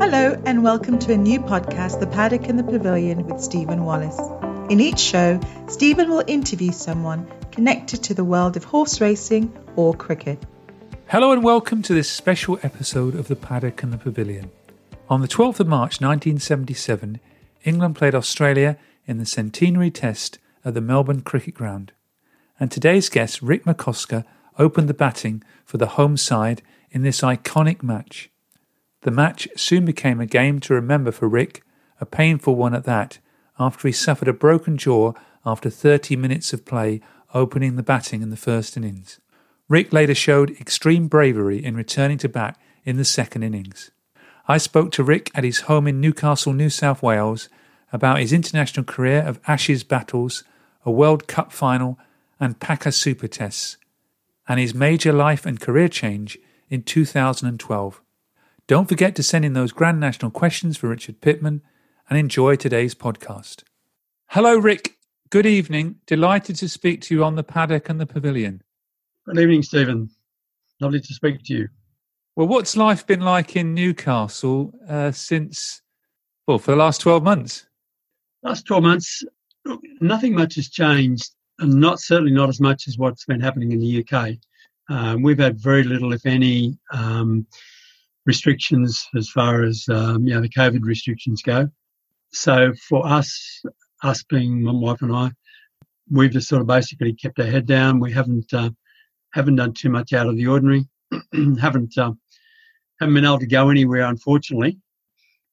Hello, and welcome to a new podcast, The Paddock and the Pavilion with Stephen Wallace. In each show, Stephen will interview someone connected to the world of horse racing or cricket. Hello and welcome to this special episode of The Paddock and the Pavilion. On the 12th of March 1977, England played Australia in the Centenary Test at the Melbourne Cricket Ground. And today's guest, Rick McCosker, opened the batting for the home side in this iconic match. The match soon became a game to remember for Rick, a painful one at that, after he suffered a broken jaw after 30 minutes of play opening the batting in the first innings. Rick later showed extreme bravery in returning to bat in the second innings. I spoke to Rick at his home in Newcastle, New South Wales, about his international career of Ashes battles, a World Cup final and Packer Super Tests, and his major life and career change in 2012. Don't forget to send in those Grand National questions for Richard Pittman and enjoy today's podcast. Hello, Rick. Good evening. Delighted to speak to you on The Paddock and the Pavilion. Good evening, Stephen. Lovely to speak to you. Well, what's life been like in Newcastle for the last 12 months? Last 12 months, nothing much has changed, and certainly not as much as what's been happening in the UK. We've had very little, if any, restrictions as far as the COVID restrictions go. So for us being my wife and I, we've just sort of basically kept our head down. We haven't done too much out of the ordinary. haven't been able to go anywhere, unfortunately.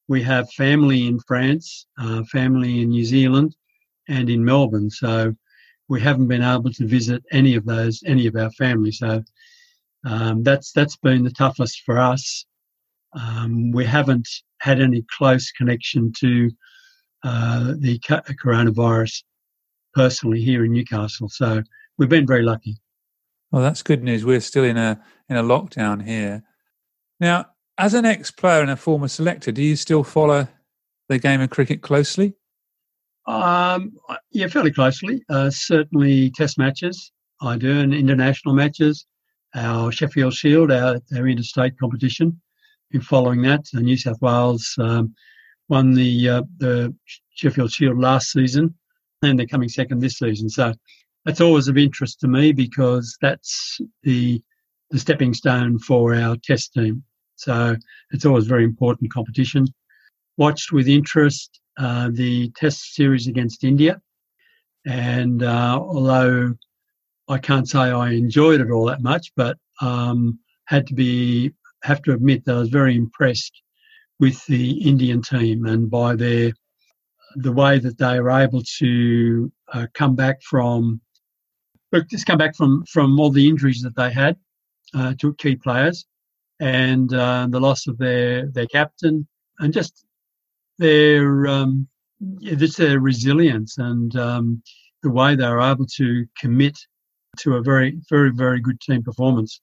We have family in France, family in New Zealand, and in Melbourne. So we haven't been able to visit any of our family. So that's been the toughest for us. We haven't had any close connection to the coronavirus personally here in Newcastle. So we've been very lucky. Well, that's good news. We're still in a lockdown here. Now, as an ex-player and a former selector, do you still follow the game of cricket closely? Yeah, fairly closely. Certainly test matches I do, and international matches. Our Sheffield Shield, our interstate competition, been following that. New South Wales won the Sheffield Shield last season, and they're coming second this season. So that's always of interest to me because that's the stepping stone for our test team. So it's always very important competition. Watched with interest the test series against India. And although I can't say I enjoyed it all that much, but have to admit that I was very impressed with the Indian team and by the way that they were able to come back from all the injuries that they had to key players and the loss of their captain and just their resilience and the way they were able to commit to a very, very, very good team performance.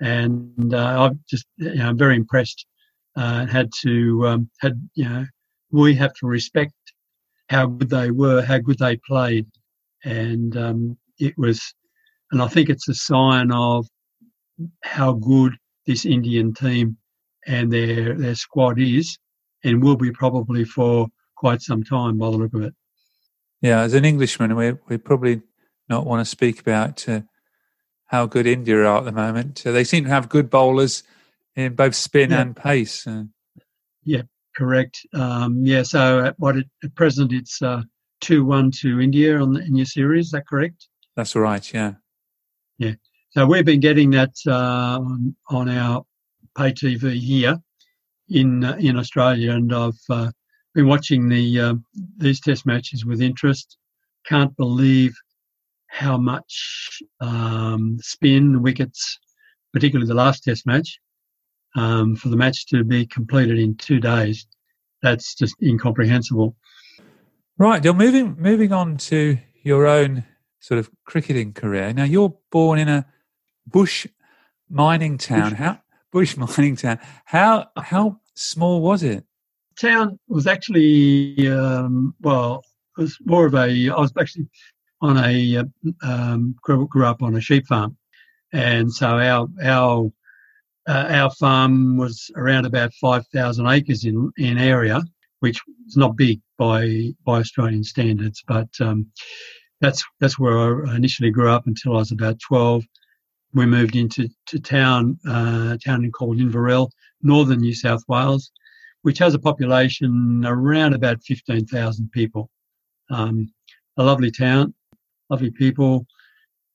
And I'm just, very impressed. We have to respect how good they were, how good they played. And and I think it's a sign of how good this Indian team and their squad is and will be probably for quite some time by the look of it. Yeah, as an Englishman, we probably not want to speak about how good India are at the moment. They seem to have good bowlers in both spin and pace. Yeah, correct. So at present it's 2-1 to India in your series, is that correct? That's right, yeah. Yeah. So we've been getting that on our pay TV here in Australia, and I've been watching these test matches with interest. Can't believe how much spin, wickets, particularly the last test match, for the match to be completed in 2 days. That's just incomprehensible. Right, you're moving on to your own sort of cricketing career. Now, you're born in a bush mining town. How small was it? Town was actually it was more of a. I was actually on a grew up on a sheep farm, and so our farm was around about 5,000 acres in area, which is not big by Australian standards, but that's where I initially grew up until I was about 12. We moved into town, a town called Inverell, northern New South Wales, which has a population around about 15,000 people. A lovely town, lovely people,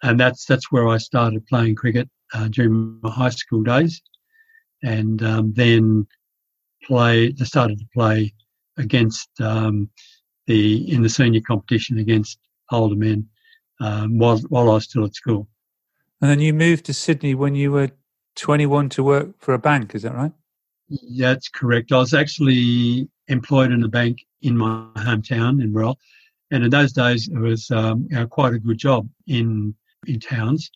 and that's where I started playing cricket during my high school days, and then started to play against in the senior competition against older men while I was still at school. And then you moved to Sydney when you were 21 to work for a bank, is that right? That's correct. I was actually employed in a bank in my hometown in Rell, and in those days it was quite a good job in towns.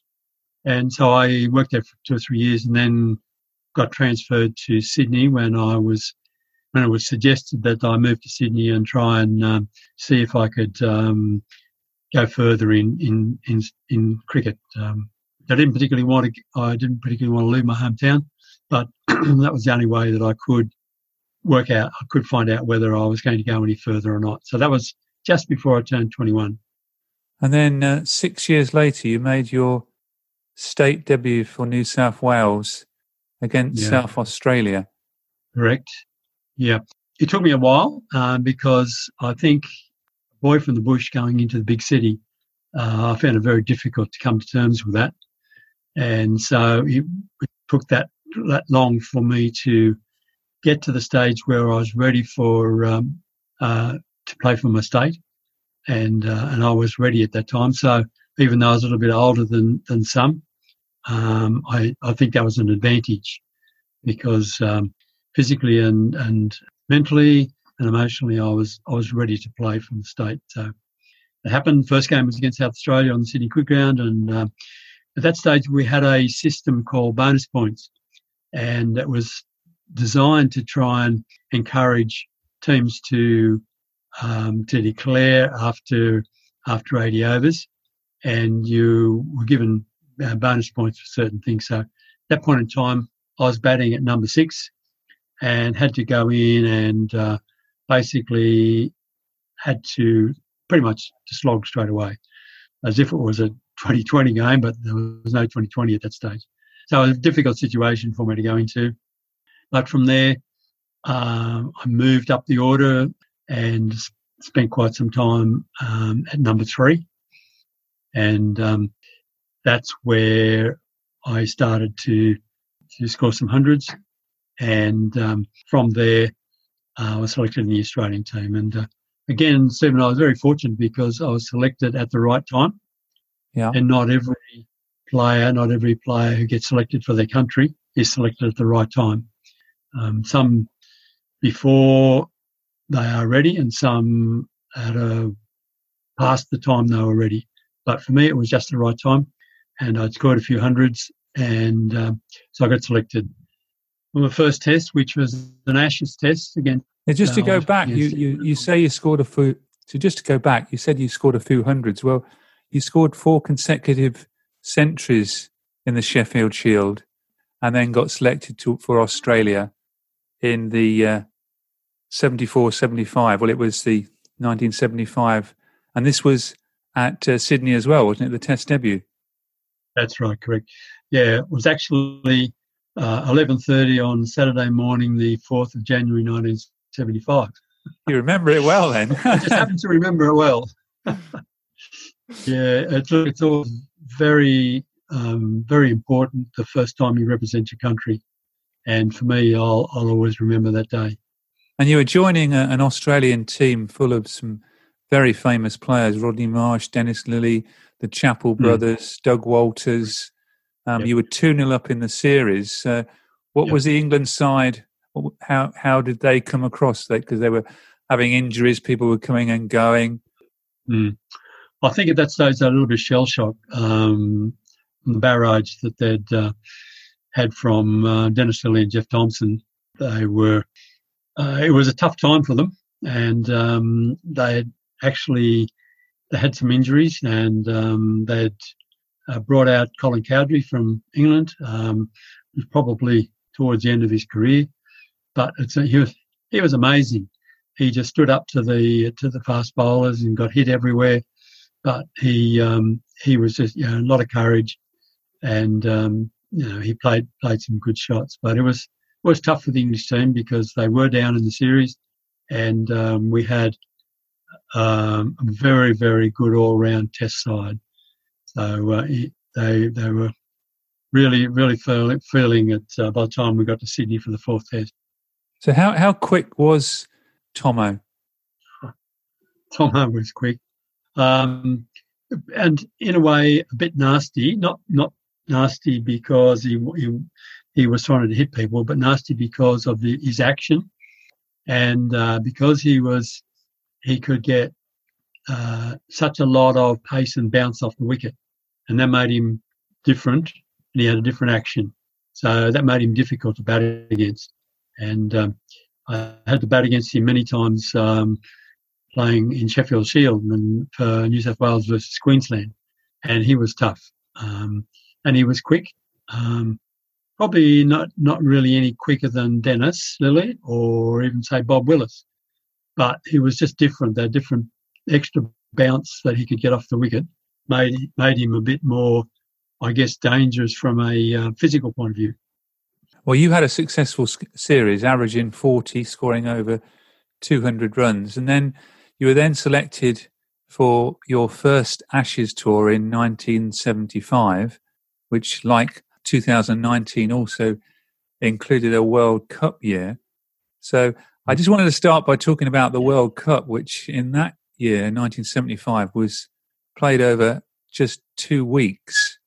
And so I worked there for 2 or 3 years, and then got transferred to Sydney when it was suggested that I move to Sydney and try and see if I could go further in cricket. I didn't particularly want to leave my hometown, but that was the only way that I could work out. I could find out whether I was going to go any further or not. So that was just before I turned 21. And then 6 years later, you made your state debut for New South Wales against South Australia. Correct. Yeah. It took me a while because I think a boy from the bush going into the big city, I found it very difficult to come to terms with that. And so it took that long for me to get to the stage where I was ready to play for my state. And I was ready at that time. So even though I was a little bit older than some, I think that was an advantage because physically and mentally and emotionally I was ready to play for the state. So it happened. First game was against South Australia on the Sydney Cricket Ground, and at that stage we had a system called bonus points, and it was designed to try and encourage teams to declare after 80 overs, and you were given bonus points for certain things. So at that point in time, I was batting at number 6 and had to go in and basically had to pretty much just log straight away, as if it was a 2020 game, but there was no 2020 at that stage. So it was a difficult situation for me to go into. But from there, I moved up the order and spent quite some time at number 3. And that's where I started to score some hundreds. And from there, I was selected in the Australian team. And again, Stephen, I was very fortunate because I was selected at the right time. Yeah. And not every player who gets selected for their country is selected at the right time. Some before they are ready, and some at a past the time they were ready. But for me, it was just the right time, and I'd scored a few hundreds, and so I got selected on the first test, which was an Ashes test again. Now, just to go back, you say you scored a few. So just to go back, you said you scored a few hundreds. Well, you scored 4 consecutive centuries in the Sheffield Shield, and then got selected for Australia in the 74-75. Well, it was the 1975, and this was at Sydney as well, wasn't it? The Test debut. That's right, correct. Yeah, it was actually 11:30 on Saturday morning, the 4th of January, 1975. You remember it well, then? I just happen to remember it well. Yeah, it's all very, very important. The first time you represent your country, and for me, I'll always remember that day. And you were joining an Australian team full of some very famous players: Rodney Marsh, Dennis Lillee, the Chappell brothers, Doug Walters. Yep. You were 2-0 up in the series. What was the England side? How did they come across? Because they were having injuries, people were coming and going. I think at that stage they were a little bit shell-shocked from the barrage that they'd had from Dennis Lillee and Jeff Thomson. They were. It was a tough time for them, and they had some injuries, and they'd brought out Colin Cowdrey from England. It was probably towards the end of his career, but he was amazing. He just stood up to the fast bowlers and got hit everywhere, but he was just a lot of courage, and he played some good shots, but it was tough for the English team because they were down in the series, and we had a very, very good all-round test side. So they were really, really feeling it by the time we got to Sydney for the 4th test. So how quick was Tomo? Tomo was quick. And in a way, a bit nasty. Not nasty because he was trying to hit people, but nasty because of his action, and because he could get such a lot of pace and bounce off the wicket, and that made him different, and he had a different action. So that made him difficult to bat against. And I had to bat against him many times playing in Sheffield Shield and for New South Wales versus Queensland, and he was tough, and he was quick. Probably not really any quicker than Dennis Lillee or even, say, Bob Willis. But he was just different. That different extra bounce that he could get off the wicket made him a bit more, I guess, dangerous from a physical point of view. Well, you had a successful series, averaging 40, scoring over 200 runs. And then you were selected for your first Ashes tour in 1975, which, like 2019, also included a World Cup year. So I just wanted to start by talking about the World Cup, which in that year, 1975, was played over just 2 weeks.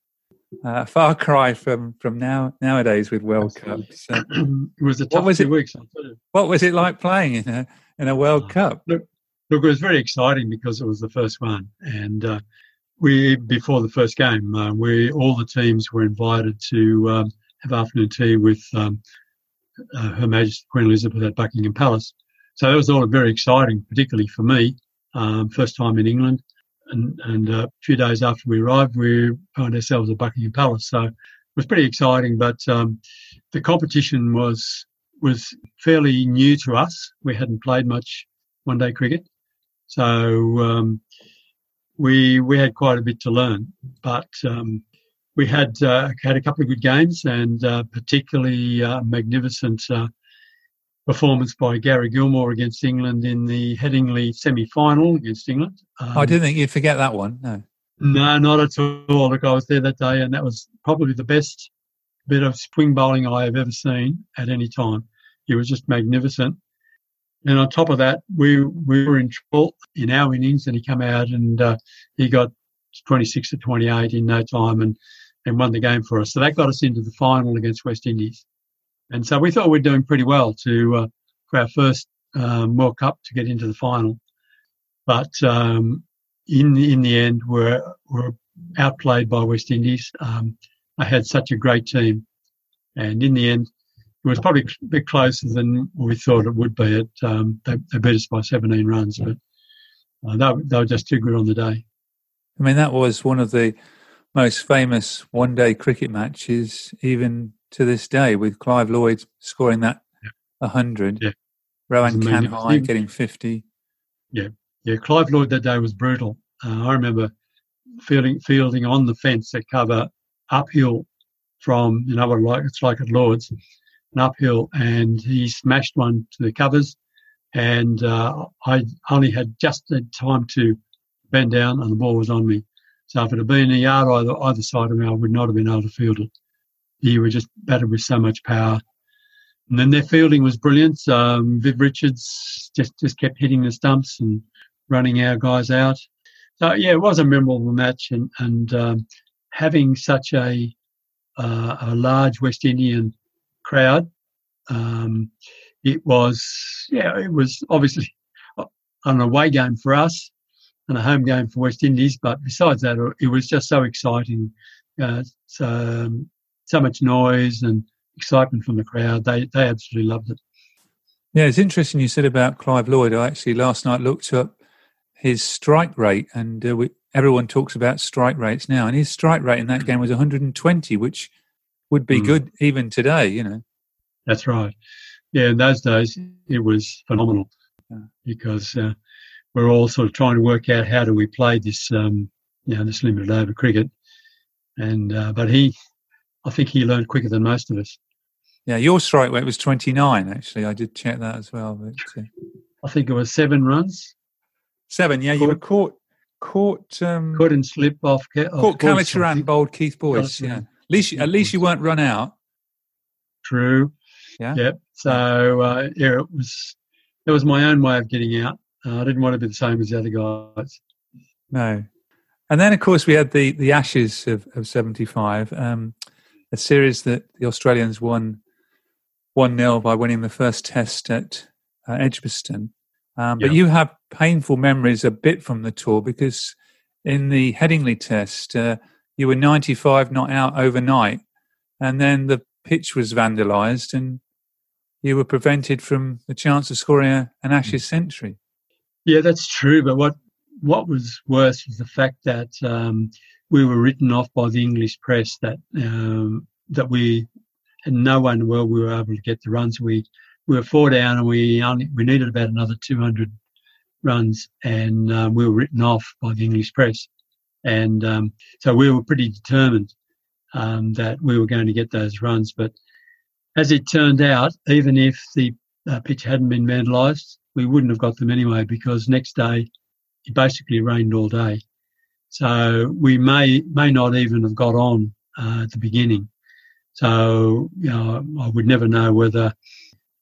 A far cry from nowadays with World Cups. So, it was a tough 2 weeks. What was it like playing in a World Cup? Look, it was very exciting because it was the first one, and before the first game, all the teams were invited to have afternoon tea with Her Majesty Queen Elizabeth at Buckingham Palace. So that was all very exciting, particularly for me, first time in England. And a few days after we arrived, we found ourselves at Buckingham Palace. So it was pretty exciting, but the competition was fairly new to us. We hadn't played much one-day cricket. So We had quite a bit to learn, but we had a couple of good games, and particularly magnificent performance by Gary Gilmore against England in the Headingley semi-final against England. I didn't think you'd forget that one, no. No, not at all. Look, I was there that day, and that was probably the best bit of swing bowling I have ever seen at any time. It was just magnificent. And on top of that, we were in trouble in our innings, and he came out and he got 26 to 28 in no time and won the game for us. So that got us into the final against West Indies. And so we thought we were doing pretty well for our first World Cup to get into the final. But in the end were outplayed by West Indies. They had such a great team, and in the end, it was probably a bit closer than we thought it would be. They beat us by 17 runs, but they were just too good on the day. I mean, that was one of the most famous one-day cricket matches, even to this day, with Clive Lloyd scoring that 100, Rohan Kanhai getting 50. Yeah. Clive Lloyd that day was brutal. I remember fielding on the fence at cover uphill from, it's like at Lord's, an uphill, and he smashed one to the covers, and I only had just had time to bend down and the ball was on me. So if it had been a yard either side of me, I would not have been able to field it. He was just battered with so much power. And then their fielding was brilliant. Viv Richards just kept hitting the stumps and running our guys out. So, it was a memorable match. And having such a large West Indian crowd, it was obviously an away game for us and a home game for West Indies. But besides that, it was just so exciting. So much noise and excitement from the crowd. They absolutely loved it. Yeah, it's interesting you said about Clive Lloyd. I actually last night looked up his strike rate, and everyone talks about strike rates now. And his strike rate in that game was 120, which would be good even today, That's right. Yeah, in those days it was phenomenal because we're all sort of trying to work out how do we play this, this limited over cricket. And but I think he learned quicker than most of us. Yeah, your strike rate was 29, actually. I did check that as well. But, I think it was 7 runs. 7, yeah. Caught, you were caught and slip off. Caught Kalicharan bowled Keith Boyce. Yeah. At least you weren't run out. True. Yeah. Yep. So it was my own way of getting out. I didn't want to be the same as the other guys. No. And then, of course, we had the Ashes of 75, a series that the Australians won 1-0 by winning the first test at Edgbaston. But you have painful memories a bit from the tour because in the Headingley test, you were 95 not out overnight, and then the pitch was vandalised and you were prevented from the chance of scoring an Ashes century. Yeah, that's true. But what was worse was the fact that we were written off by the English press that we had no way in the world we were able to get the runs. We were 4 down and we needed about another 200 runs, and we were written off by the English press. And so we were pretty determined that we were going to get those runs. But as it turned out, even if the pitch hadn't been vandalised, we wouldn't have got them anyway because next day it basically rained all day. So we may not even have got on at the beginning. So I would never know whether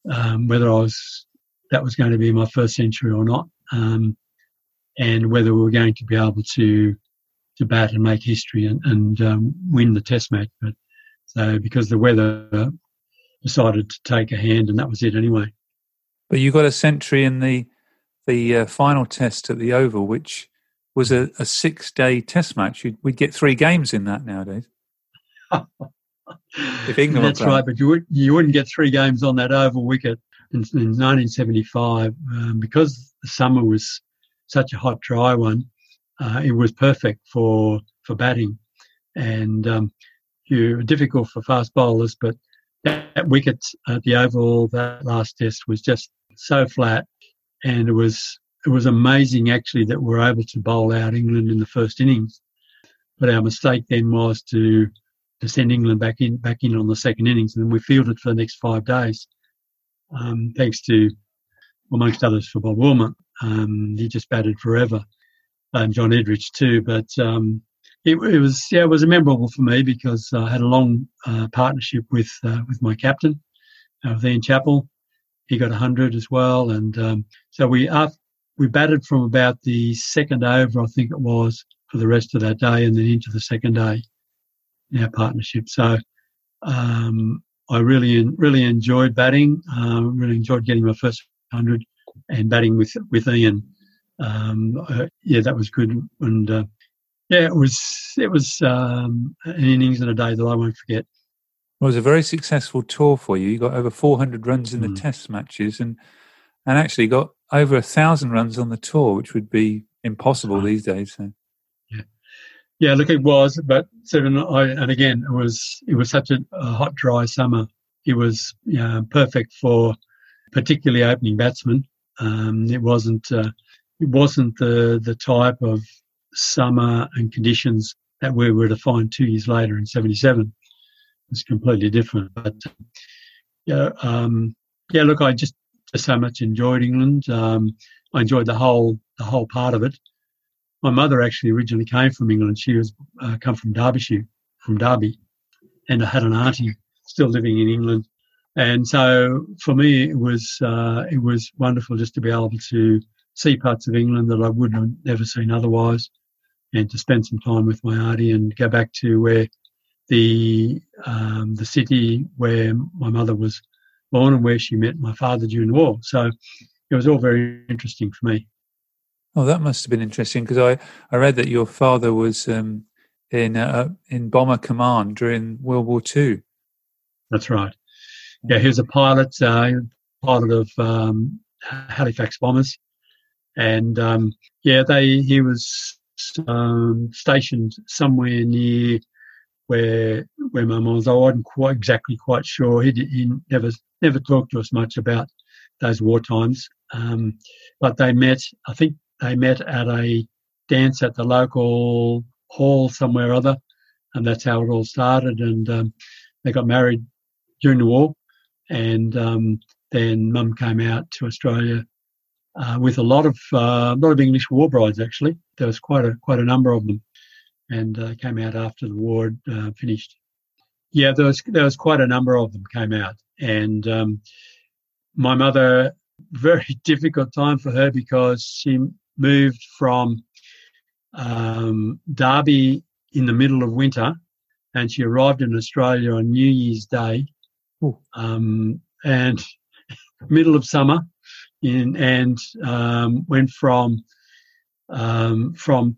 that was going to be my first century or not, and whether we were going to be able to bat and make history and win the Test match. But so because the weather decided to take a hand, and that was it anyway. But you got a century in the final Test at the Oval, which was a 6-day Test match. We'd get 3 games in that nowadays. If England that's right, but you wouldn't get 3 games on that Oval wicket in 1975 because the summer was such a hot, dry one. It was perfect for batting, and you were difficult for fast bowlers. But that wicket at the Oval, that last Test, was just so flat, and it was amazing actually that we were able to bowl out England in the first innings. But our mistake then was to send England back in on the second innings, and then we fielded for the next 5 days. Thanks to, amongst others, for Bob Wilmer. He just batted forever, and John Edrich too. But it was memorable for me because I had a long partnership with my captain, with Ian Chappell. He got 100 as well, and so we batted from about the second over, I think it was, for the rest of that day, and then into the second day in our partnership. So I really enjoyed batting. Really enjoyed getting my first 100 and batting with Ian Yeah, that was good. And yeah, it was an innings and a day that I won't forget. Well, it was a very successful tour for you. You got over 400 runs in the Test matches, and actually got over 1,000 runs on the tour, which would be impossible these days. So. Yeah, look, it was, but it was such a hot, dry summer. It was perfect for particularly opening batsmen. It wasn't the type of summer and conditions that we were to find 2 years later in '77. It's completely different. But look, I just so much enjoyed England. I enjoyed the whole part of it. My mother actually originally came from England. She was come from Derbyshire, from Derby, and I had an auntie still living in England. And so for me, it was wonderful just to be able to see parts of England that I would have never seen otherwise, and to spend some time with my auntie and go back to where the city where my mother was born and where she met my father during the war. So it was all very interesting for me. Oh, that must have been interesting, because I read that your father was in Bomber Command during World War II. That's right. Yeah, he was a pilot, of Halifax Bombers, and he was stationed somewhere near where my mum was. I wasn't quite sure. He never talked to us much about those war times, but they met. I think. They met at a dance at the local hall somewhere or other, and that's how it all started. And they got married during the war, and then Mum came out to Australia with a lot of English war brides. Actually, there was quite a number of them, and came out after the war finished. Yeah, there was quite a number of them came out, and my mother. Very difficult time for her, because she moved from Derby in the middle of winter, and she arrived in Australia on New Year's Day, and middle of summer, went from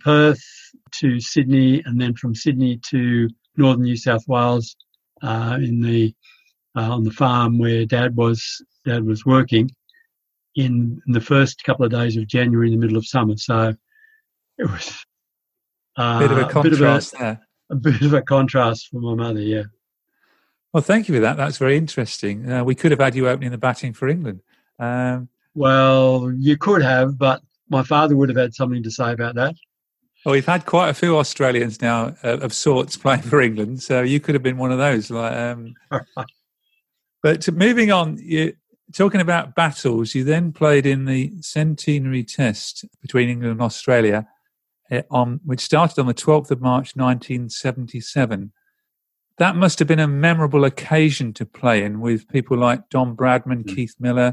Perth to Sydney, and then from Sydney to northern New South Wales on the farm where Dad was working. In the first couple of days of January, in the middle of summer, so it was a bit of a contrast for my mother. Yeah. Well, thank you for that. That's very interesting. We could have had you opening the batting for England. Well, you could have, but my father would have had something to say about that. Well, we've had quite a few Australians now of sorts playing for England, so you could have been one of those. Like, but moving on, you. Talking about battles, you then played in the Centenary Test between England and Australia, which started on the 12th of March 1977. That must have been a memorable occasion to play in, with people like Don Bradman, Keith Miller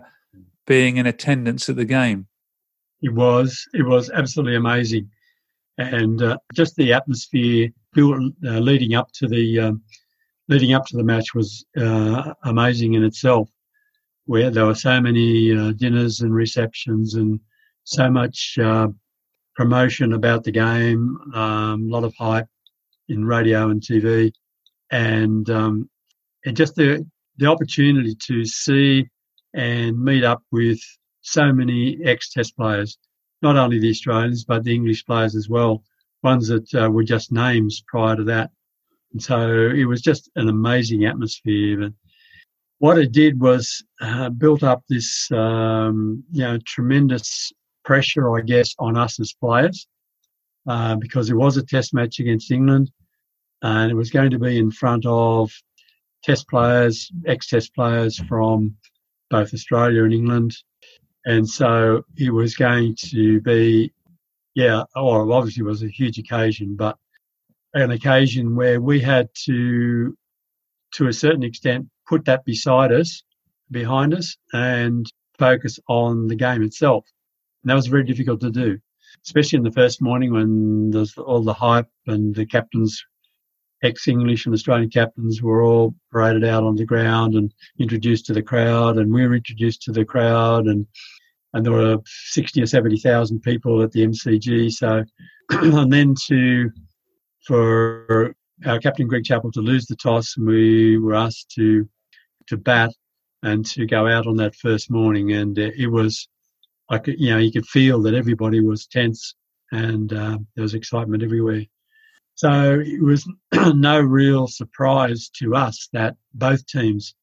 being in attendance at the game. It was absolutely amazing. And just the atmosphere leading up to the match was amazing in itself. Where there were so many dinners and receptions and so much promotion about the game, a lot of hype in radio and TV, and just the opportunity to see and meet up with so many ex-Test players, not only the Australians but the English players as well, ones that were just names prior to that. And so it was just an amazing atmosphere. And what it did was built up this, tremendous pressure, I guess, on us as players, because it was a Test match against England, and it was going to be in front of Test players, ex-Test players from both Australia and England, and so it was going to be, obviously it was a huge occasion, but an occasion where we had to a certain extent, put that behind us, and focus on the game itself. And that was very difficult to do, especially in the first morning when there's all the hype and the captains, ex-English and Australian captains, were all paraded out on the ground and introduced to the crowd, and we were introduced to the crowd, and and there were 60 or 70,000 people at the MCG. So, and then for our captain Greg Chappell to lose the toss, and we were asked to bat and to go out on that first morning, and it was like, you know, you could feel that everybody was tense, and there was excitement everywhere. So it was no real surprise to us that both teams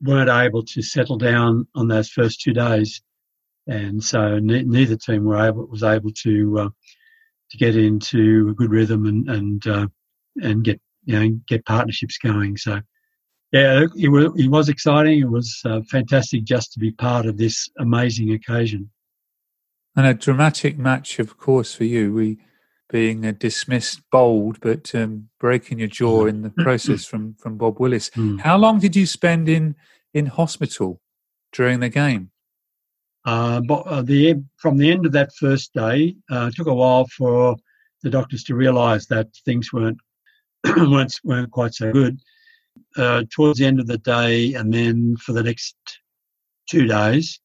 weren't able to settle down on those first 2 days, and so neither team was able to get into a good rhythm and get partnerships going. So yeah, it was exciting. It was fantastic just to be part of this amazing occasion. And a dramatic match, of course, for you. We being dismissed bold, but breaking your jaw in the process from Bob Willis. Mm. How long did you spend in hospital during the game? From the end of that first day, it took a while for the doctors to realise that things weren't quite so good. Towards the end of the day, and then for the next 2 days,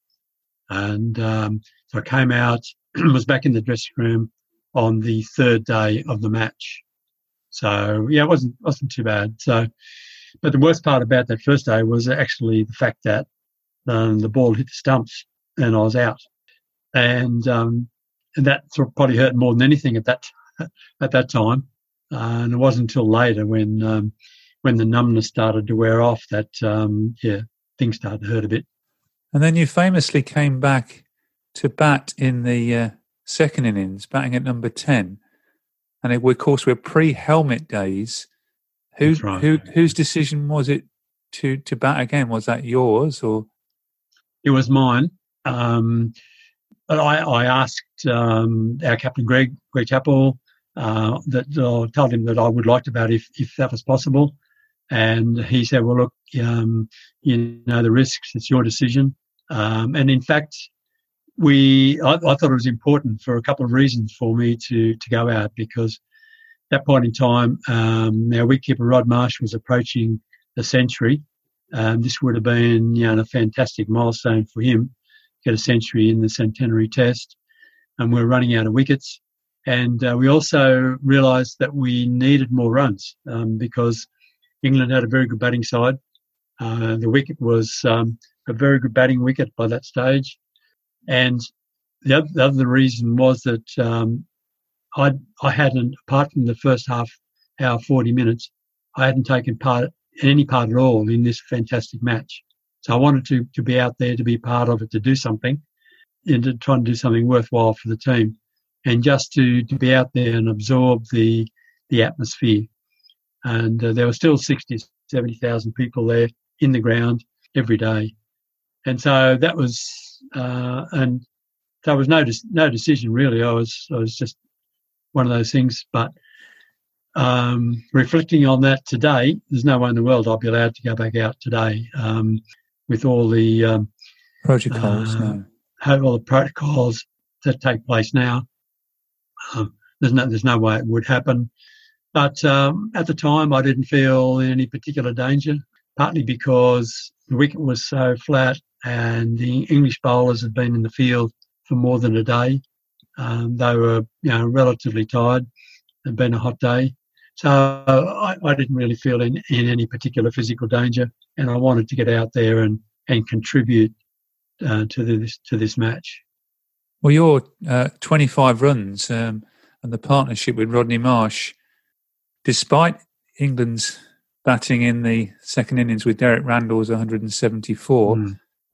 and so I came out, was back in the dressing room on the third day of the match. So yeah, it wasn't too bad. So, but the worst part about that first day was actually the fact that the ball hit the stumps and I was out, and that probably hurt more than anything at that time. And it wasn't until later when the numbness started to wear off that things started to hurt a bit. And then you famously came back to bat in the second innings, batting at number 10, and we're pre-helmet days. Whose decision was it to bat again? Was that yours or? It was mine. I asked our captain Greg Chappell, that I told him that I would like to bat if that was possible, and he said, "Well, look, you know the risks. It's your decision." And in fact, I thought it was important for a couple of reasons for me to go out, because at that point in time, our wicketkeeper Rod Marsh was approaching the century. This would have been a fantastic milestone for him, get a century in the Centenary Test, and we're running out of wickets. And we also realised that we needed more runs because England had a very good batting side. The wicket was a very good batting wicket by that stage. And the other reason was that I hadn't, apart from the first half hour, 40 minutes, I hadn't taken part in any part at all in this fantastic match. So I wanted to be out there, to be part of it, to do something, and to try and do something worthwhile for the team, and just to be out there and absorb the atmosphere. And there were still 60,000, 70,000 people there in the ground every day. And so that was... and there was no decision really. I was just one of those things. But reflecting on that today, there's no way in the world I'll be allowed to go back out today with all the protocols. All the protocols that take place now. There's no way it would happen. But at the time, I didn't feel in any particular danger, partly because the wicket was so flat. And the English bowlers had been in the field for more than a day. They were, relatively tired. It had been a hot day. So I didn't really feel in any particular physical danger, and I wanted to get out there and contribute to this match. Well, your 25 runs and the partnership with Rodney Marsh, despite England's batting in the second innings with Derek Randall's 174...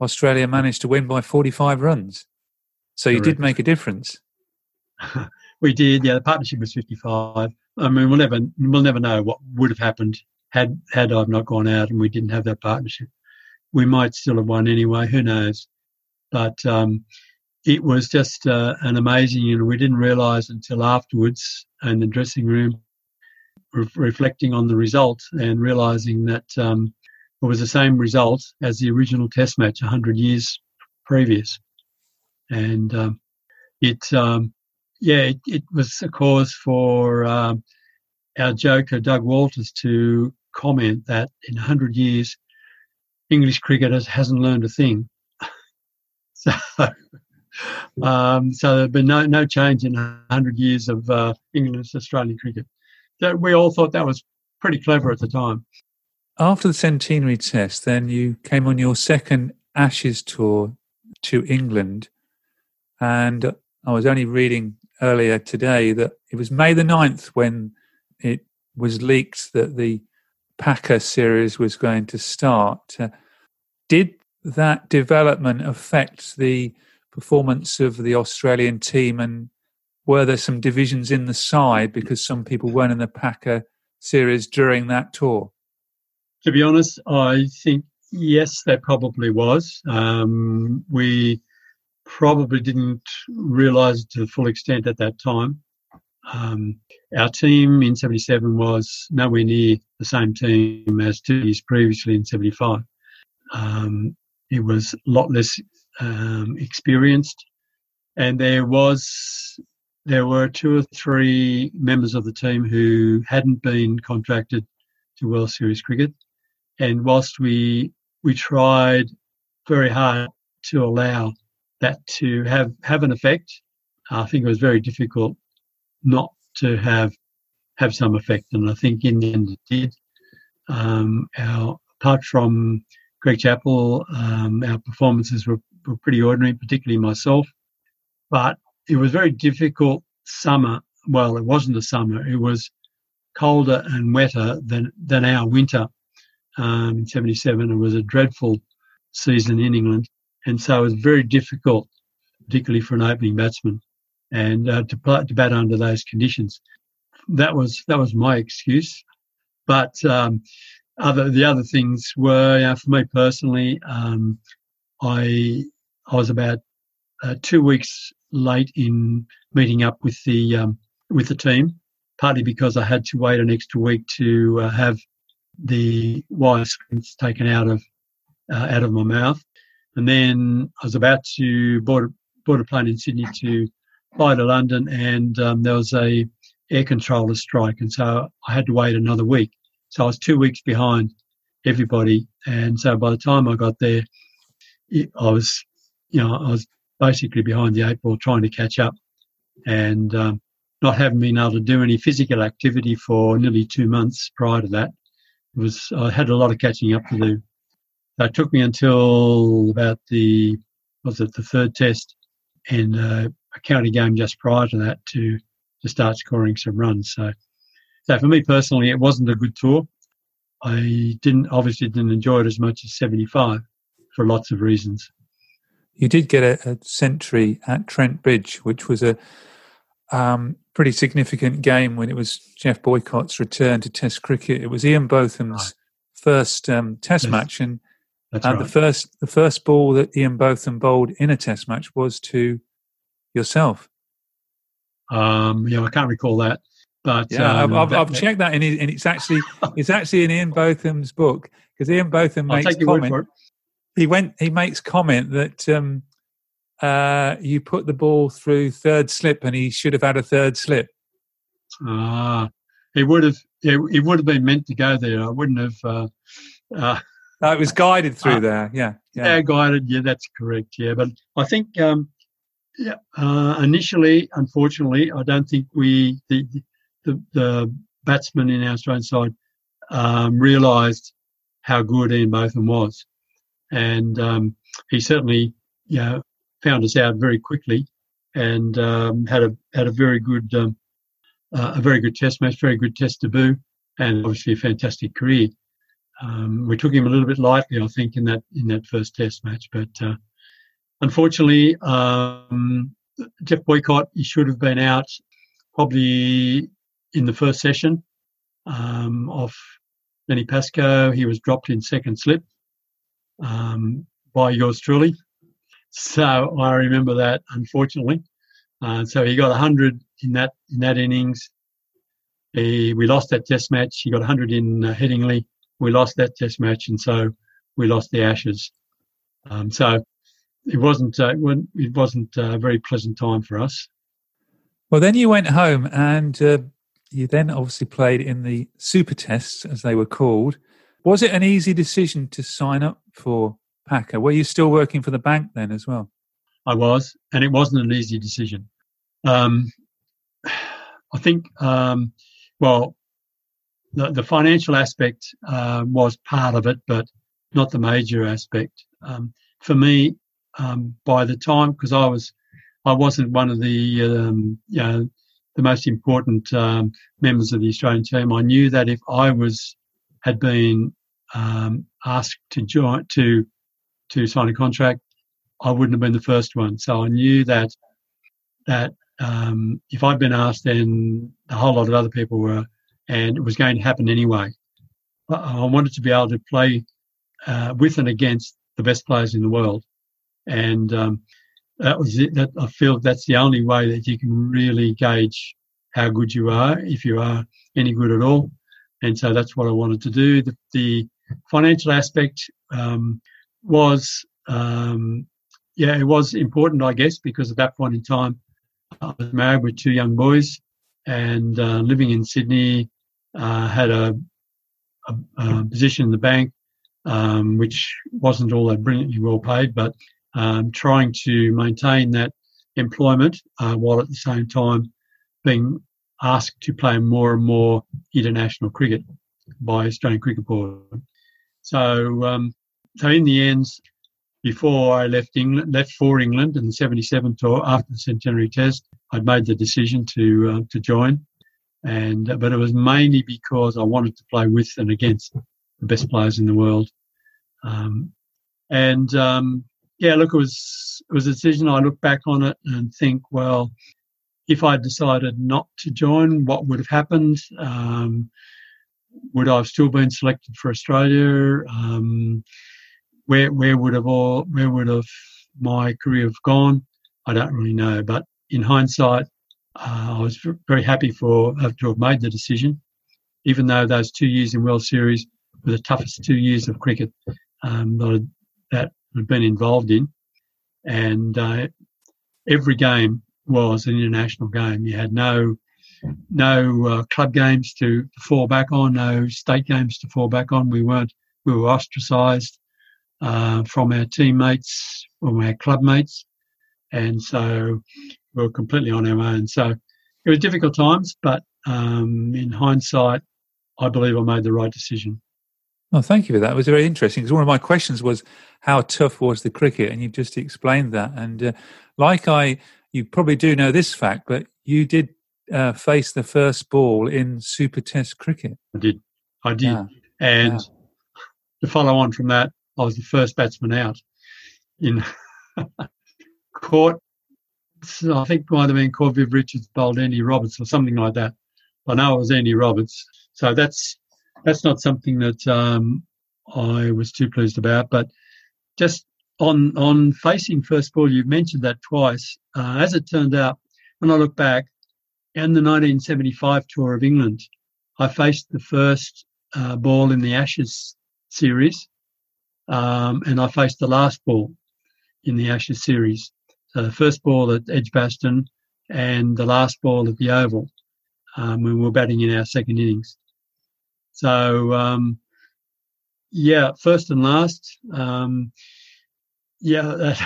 Australia managed to win by 45 runs. So you did make a difference. We did, yeah. The partnership was 55. I mean, we'll never know what would have happened had I not gone out and we didn't have that partnership. We might still have won anyway, who knows. But it was just an amazing, and we didn't realise until afterwards in the dressing room, reflecting on the result and realising that... it was the same result as the original Test match 100 years previous. And it was a cause for our joker, Doug Walters, to comment that in 100 years, English cricket hasn't learned a thing. So, so there'd been no change in 100 years of England and Australian cricket. That we all thought that was pretty clever at the time. After the Centenary Test, then you came on your second Ashes tour to England, and I was only reading earlier today that it was May the 9th when it was leaked that the Packer series was going to start. Did that development affect the performance of the Australian team, and were there some divisions in the side because some people weren't in the Packer series during that tour? To be honest, I think, yes, there probably was. We probably didn't realise to the full extent at that time. Our team in 77 was nowhere near the same team as 2 years previously in 75. It was a lot less experienced, and there were two or three members of the team who hadn't been contracted to World Series cricket. And whilst we tried very hard to allow that to have an effect, I think it was very difficult not to have some effect. And I think in the end it did. Apart from Greg Chappell, our performances were pretty ordinary, particularly myself. But it was very difficult summer. Well, it wasn't a summer. It was colder and wetter than our winter. In 77, it was a dreadful season in England. And so it was very difficult, particularly for an opening batsman, and to bat under those conditions. That was my excuse. But the other things were, for me personally, I was about 2 weeks late in meeting up with the team, partly because I had to wait an extra week to have the wire screens taken out of my mouth. And then I was about to board a plane in Sydney to fly to London, and there was a air controller strike, and so I had to wait another week. So I was 2 weeks behind everybody, and so by the time I got there, I was basically behind the eight ball trying to catch up, and not having been able to do any physical activity for nearly 2 months prior to that. I had a lot of catching up to do. It took me until about the third test and a county game just prior to that to start scoring some runs. So for me personally, it wasn't a good tour. I obviously didn't enjoy it as much as 75 for lots of reasons. You did get a century at Trent Bridge, which was a pretty significant game when it was Jeff Boycott's return to Test cricket. It was Ian Botham's first Test match, and right. the first ball that Ian Botham bowled in a Test match was to yourself. I can't recall that, but yeah, I've checked that, and it's actually in Ian Botham's book, because Ian Botham makes comment. He makes comment that you put the ball through third slip, and he should have had a third slip. He would have. It would have been meant to go there. I wouldn't have. It was guided through there. Yeah, guided. Yeah, that's correct. Yeah, but I think. Initially, unfortunately, I don't think the batsmen in our Australian side realised how good Ian Botham was, and he certainly found us out very quickly, and had a very good Test match, very good Test debut, and obviously a fantastic career. We took him a little bit lightly, I think, in that first Test match, but. Unfortunately, Jeff Boycott, he should have been out probably in the first session off Lenny Pascoe. He was dropped in second slip by yours truly. So I remember that, unfortunately. So he got 100 in that innings. We lost that Test match. He got 100 in Headingley. We lost that Test match, and so we lost the Ashes. So. It wasn't a very pleasant time for us. Well, then you went home, and you then obviously played in the Super Tests, as they were called. Was it an easy decision to sign up for Packer? Were you still working for the bank then as well? I was, and it wasn't an easy decision. I think, well, the financial aspect was part of it, but not the major aspect. For me, by the time, because I wasn't one of the the most important members of the Australian team. I knew that if I had been asked to join to sign a contract, I wouldn't have been the first one. So I knew that if I'd been asked, then a whole lot of other people were, and it was going to happen anyway. But I wanted to be able to play with and against the best players in the world, and that was it. That I feel that's the only way that you can really gauge how good you are, if you are any good at all. And so that's what I wanted to do. The financial aspect was, it was important, I guess, because at that point in time, I was married with two young boys, and living in Sydney, had a position in the bank, which wasn't all that brilliantly well paid, but trying to maintain that employment while at the same time being asked to play more and more international cricket by Australian Cricket Board. So, so in the end, before I left for England in the 1977 tour after the Centenary Test, I'd made the decision to join, but it was mainly because I wanted to play with and against the best players in the world. It was a decision. I look back on it and think, well, if I decided not to join, what would have happened? Would I have still been selected for Australia? Where would my career have gone? I don't really know. But in hindsight, I was very happy to have made the decision, even though those 2 years in World Series were the toughest 2 years of cricket that I'd been involved in. And every game was an international game. You had no club games to fall back on, no state games to fall back on. We were ostracised from our teammates, from our club mates, and so we were completely on our own. So it was difficult times, but in hindsight, I believe I made the right decision. Oh, thank you for that. It was very interesting because one of my questions was how tough was the cricket, and you've just explained that. And you probably do know this fact, but you did face the first ball in Super Test cricket. I did. Yeah. And to follow on from that, I was the first batsman out in court. So I think it might have been called Viv Richards bowled Andy Roberts or something like that. I know it was Andy Roberts. So that's not something that I was too pleased about. But just on facing first ball, you've mentioned that twice. As it turned out, when I look back, in the 1975 tour of England, I faced the first ball in the Ashes series, and I faced the last ball in the Ashes series. So the first ball at Edgbaston and the last ball at the Oval when we were batting in our second innings. So, first and last. I'm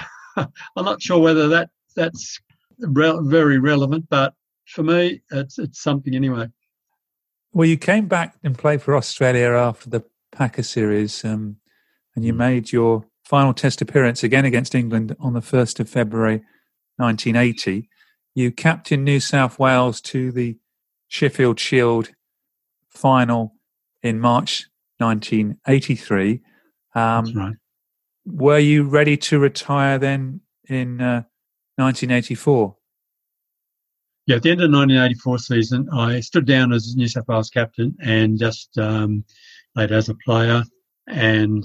not sure whether that's very relevant, but for me, it's something anyway. Well, you came back and played for Australia after the Packer series, and you made your final Test appearance again against England on the 1st of February 1980. You captained New South Wales to the Sheffield Shield final in March 1983. That's right. Were you ready to retire then in 1984? Yeah, at the end of the 1984 season, I stood down as New South Wales captain and just played as a player. And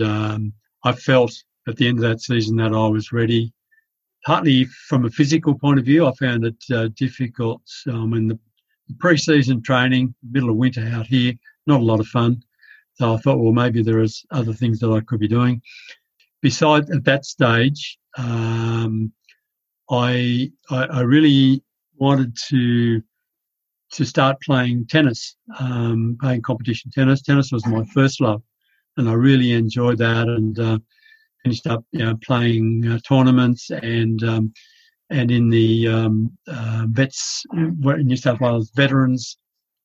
I felt at the end of that season that I was ready. Partly from a physical point of view, I found it difficult. In the pre-season training, middle of winter out here, not a lot of fun. So I thought, well, maybe there is other things that I could be doing. Besides, at that stage, I really wanted to start playing tennis, playing competition tennis. Tennis was my first love, and I really enjoyed that. And finished up, you know, playing tournaments and in the vets, New South Wales veterans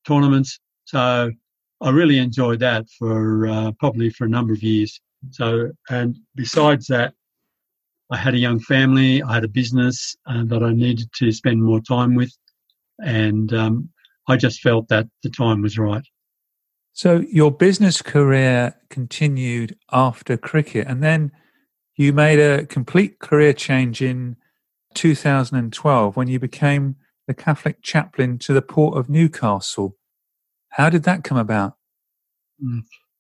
tournaments. So I really enjoyed that for probably for a number of years. So, and besides that, I had a young family, I had a business that I needed to spend more time with, and I just felt that the time was right. So your business career continued after cricket, and then you made a complete career change in 2012 when you became the Catholic chaplain to the Port of Newcastle. How did that come about?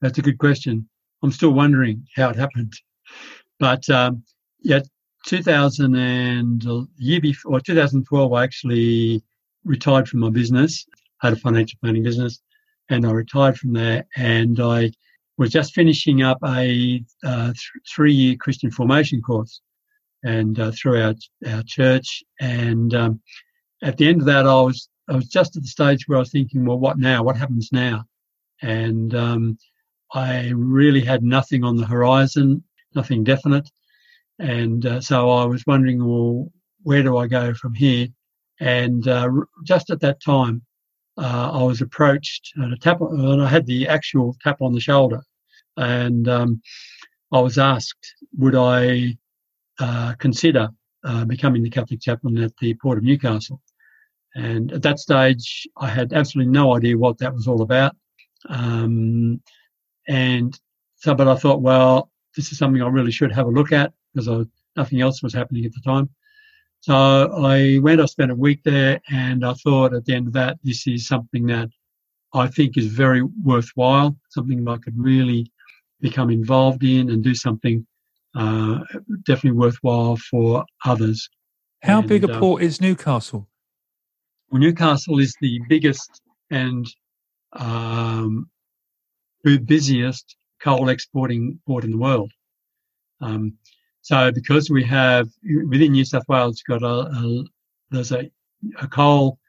That's a good question. I'm still wondering how it happened. But yeah, 2012, I actually retired from my business. I had a financial planning business, and I retired from there. And I was just finishing up a three-year Christian formation course, and through our church. And at the end of that, I was just at the stage where I was thinking, well, what now? What happens now? And I really had nothing on the horizon, nothing definite. And so I was wondering, well, where do I go from here? And just at that time, I was approached, and I had the actual tap on the shoulder. And I was asked, would I consider becoming the Catholic chaplain at the Port of Newcastle? And at that stage, I had absolutely no idea what that was all about. And so, but I thought, well, this is something I really should have a look at, because nothing else was happening at the time. So I spent a week there, and I thought at the end of that, this is something that I think is very worthwhile, something I could really become involved in and do something definitely worthwhile for others. How big a port is Newcastle? Well, Newcastle is the biggest and busiest coal exporting port in the world. So because we have, within New South Wales, got there's a coal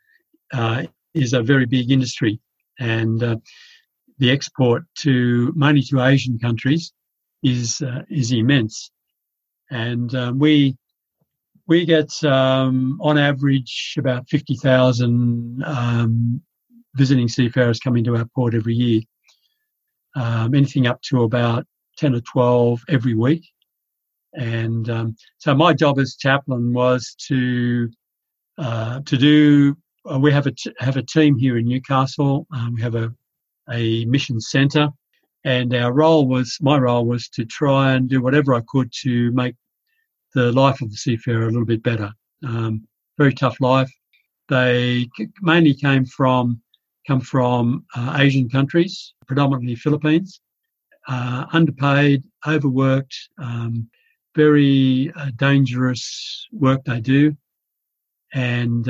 is a very big industry, and the export to mainly to Asian countries is immense. And we get, on average, about 50,000 visiting seafarers coming to our port every year, anything up to about 10 or 12 every week. And so my job as chaplain was to do we have a team here in Newcastle. We have a mission centre, and my role was to try and do whatever I could to make the life of the seafarer a little bit better. Very tough life. They mainly come from Asian countries, predominantly Philippines, underpaid, overworked, very dangerous work they do, and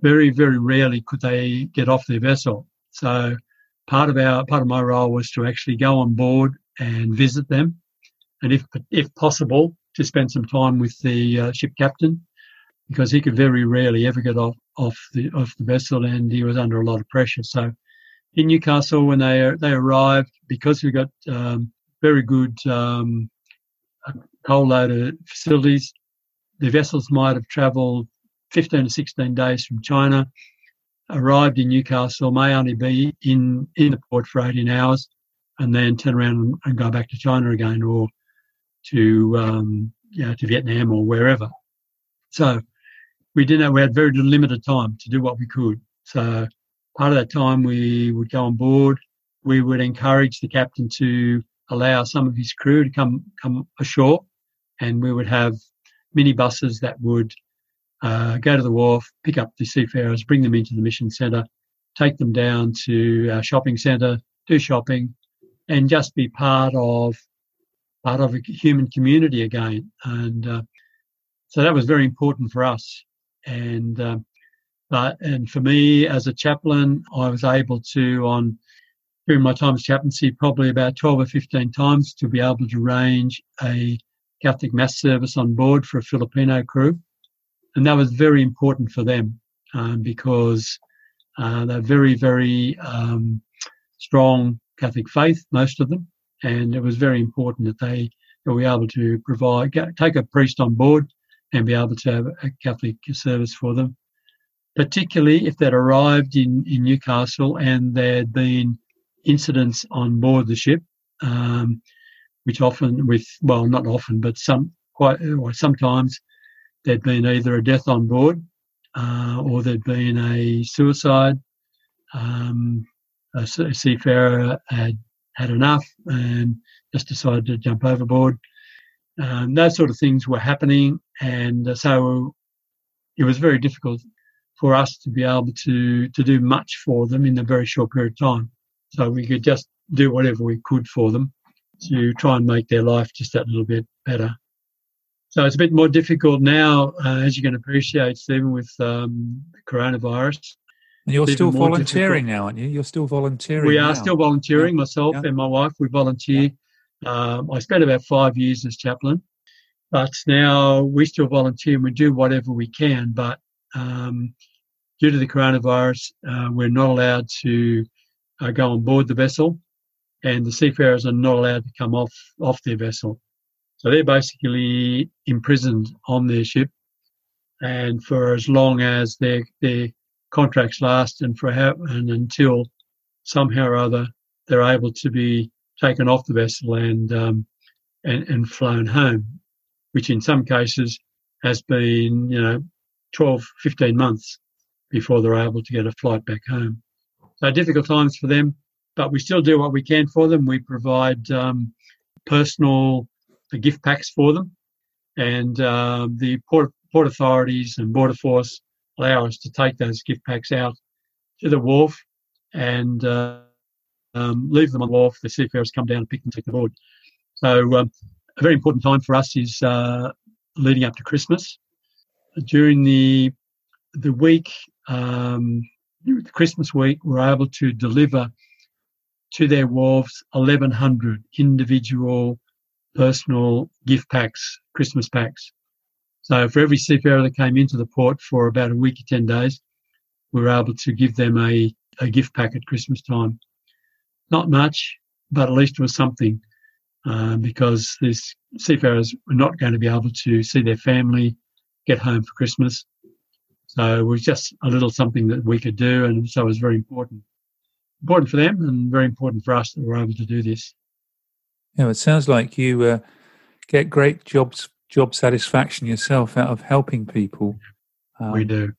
very, very rarely could they get off their vessel. So part of my role was to actually go on board and visit them, and if possible, to spend some time with the ship captain, because he could very rarely ever get off the vessel, and he was under a lot of pressure. So in Newcastle, when they arrived, because we got very good coal loader facilities, the vessels might have travelled 15 to 16 days from China, arrived in Newcastle, may only be in the port for 18 hours, and then turn around and go back to China again, or to Vietnam or wherever. So we had very limited time to do what we could. So part of that time we would go on board. We would encourage the captain to allow some of his crew to come ashore, and we would have mini buses that would go to the wharf, pick up the seafarers, bring them into the mission centre, take them down to our shopping centre, do shopping, and just be part of a human community again. And so that was very important for us. And but for me as a chaplain, I was able to, during my time as chaplaincy, probably about 12 or 15 times, to be able to arrange a Catholic mass service on board for a Filipino crew. And that was very important for them, because they're very, very strong Catholic faith, most of them. And it was very important that they He'll be able to provide, take a priest on board and be able to have a Catholic service for them, particularly if they'd arrived in Newcastle and there'd been incidents on board the ship, which often with, well, not often, but sometimes there'd been either a death on board or there'd been a suicide. A seafarer had enough and just decided to jump overboard. Those sort of things were happening, and so it was very difficult for us to be able to do much for them in a very short period of time. So we could just do whatever we could for them to try and make their life just that little bit better. So it's a bit more difficult now, as you can appreciate, Stephen, with coronavirus. And you're still volunteering now, aren't you? You're still volunteering. We are still volunteering, myself and my wife. We volunteer. I spent about 5 years as chaplain, but now we still volunteer and we do whatever we can. But due to the coronavirus, we're not allowed to go on board the vessel, and the seafarers are not allowed to come off their vessel. So they're basically imprisoned on their ship, and for as long as their contracts last, and until somehow or other they're able to be taken off the vessel and flown home, which in some cases has been 12, 15 months before they're able to get a flight back home. So difficult times for them, but we still do what we can for them. We provide personal gift packs for them, and the port authorities and border force allow us to take those gift packs out to the wharf and leave them on the wharf. The seafarers come down and pick them up, take them aboard. So a very important time for us is leading up to Christmas. During the week, the Christmas week, we're able to deliver to their wharves 1,100 individual personal gift packs, Christmas packs. So for every seafarer that came into the port for about a week or 10 days, we were able to give them a gift pack at Christmas time. Not much, but at least it was something, because these seafarers were not going to be able to see their family, get home for Christmas. So it was just a little something that we could do, and so it was very important. Important for them and very important for us that we were able to do this. Yeah, it sounds like you get great job satisfaction yourself out of helping people. We do.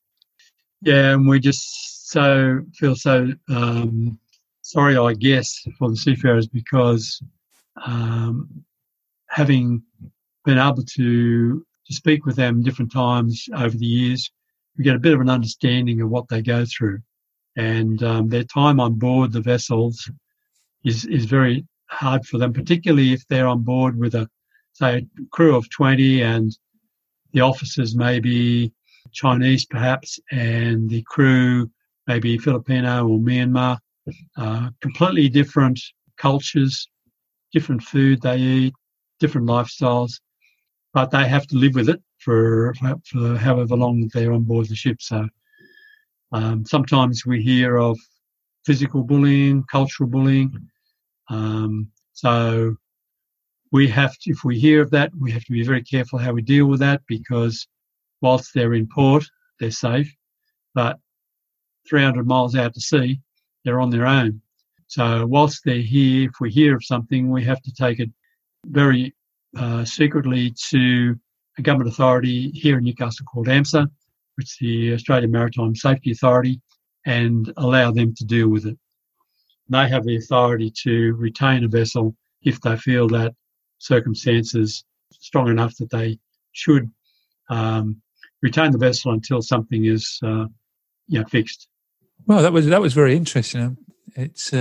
Yeah, and we just feel so sorry, I guess, for the seafarers, because having been able to speak with them different times over the years, we get a bit of an understanding of what they go through. And their time on board the vessels is very hard for them, particularly if they're on board with a crew of 20, and the officers may be Chinese perhaps, and the crew may be Filipino or Myanmar. Completely different cultures, different food they eat, different lifestyles, but they have to live with it for however long they're on board the ship. So sometimes we hear of physical bullying, cultural bullying. So we have to, if we hear of that, we have to be very careful how we deal with that, because whilst they're in port, they're safe, but 300 miles out to sea, they're on their own. So whilst they're here, if we hear of something, we have to take it very secretly to a government authority here in Newcastle called AMSA, which is the Australian Maritime Safety Authority, and allow them to deal with it. They have the authority to retain a vessel if they feel that circumstances strong enough that they should retain the vessel until something is fixed. Well, that was very interesting. It's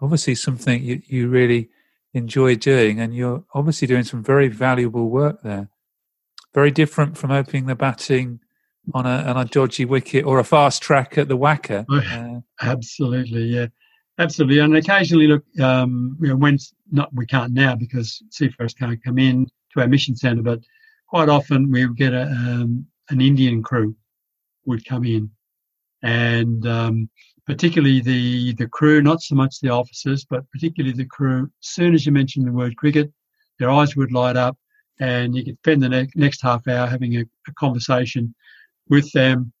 obviously something you really enjoy doing, and you're obviously doing some very valuable work there. Very different from opening the batting on a dodgy wicket or a fast track at the Wacker. Absolutely, yeah. Absolutely, and occasionally, look, we can't now because seafarers can't come in to our mission centre, but quite often we would get an Indian crew would come in, and particularly the crew, not so much the officers, but particularly the crew, as soon as you mention the word cricket, their eyes would light up, and you could spend the next half hour having a conversation with them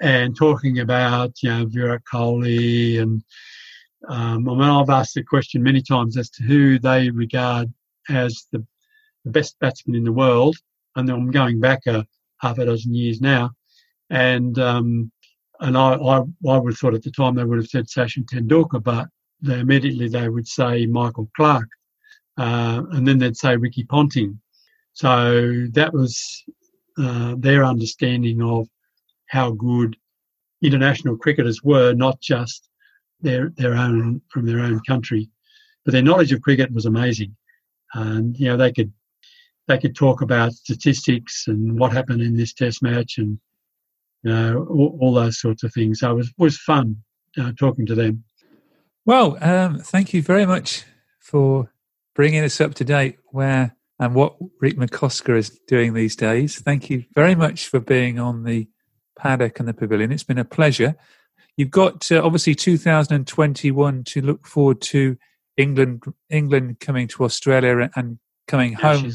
and talking about, you know, Virat Kohli. And I mean, I've asked the question many times as to who they regard as the best batsman in the world, and I'm going back a half a dozen years now. And I would have thought at the time they would have said Sachin Tendulkar, but they would say Michael Clark, and then they'd say Ricky Ponting. So that was their understanding of how good international cricketers were, not just their own, from their own country. But their knowledge of cricket was amazing, and you know, they could talk about statistics and what happened in this Test match, and you know, all those sorts of things. So it was fun talking to them. Well, thank you very much for bringing us up to date where and what Rick McCosker is doing these days. Thank you very much for being on the Paddock and the Pavilion. It's been a pleasure. You've got obviously 2021 to look forward to. England coming to Australia and coming home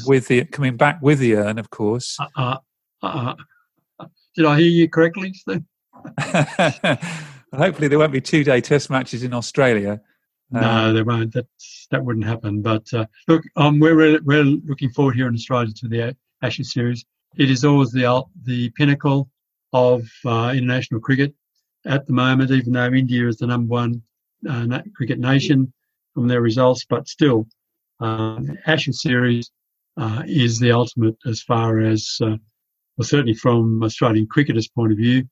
coming back with the urn, of course. Did I hear you correctly, Steve? Hopefully there won't be two-day Test matches in Australia. No, there won't. That wouldn't happen. But look, we're looking forward here in Australia to the Ashes series. It is always the pinnacle of international cricket at the moment, even though India is the number one cricket nation from their results. But still, the Ashes series is the ultimate as far as, well, certainly from Australian cricketers' point of view,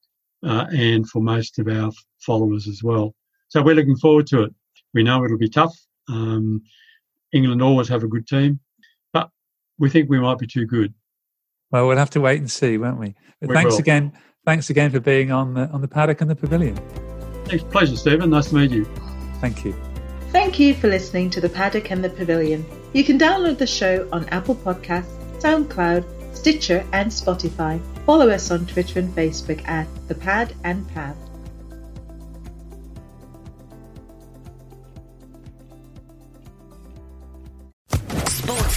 and for most of our followers as well. So we're looking forward to it. We know it'll be tough. England always have a good team, but we think we might be too good. Well, we'll have to wait and see, won't we? But thanks again for being on the Paddock and the Pavilion. It's a pleasure, Stephen. Nice to meet you. Thank you. Thank you for listening to The Paddock and the Pavilion. You can download the show on Apple Podcasts, SoundCloud, Stitcher and Spotify. Follow us on Twitter and Facebook at The Pad and Pav. Sports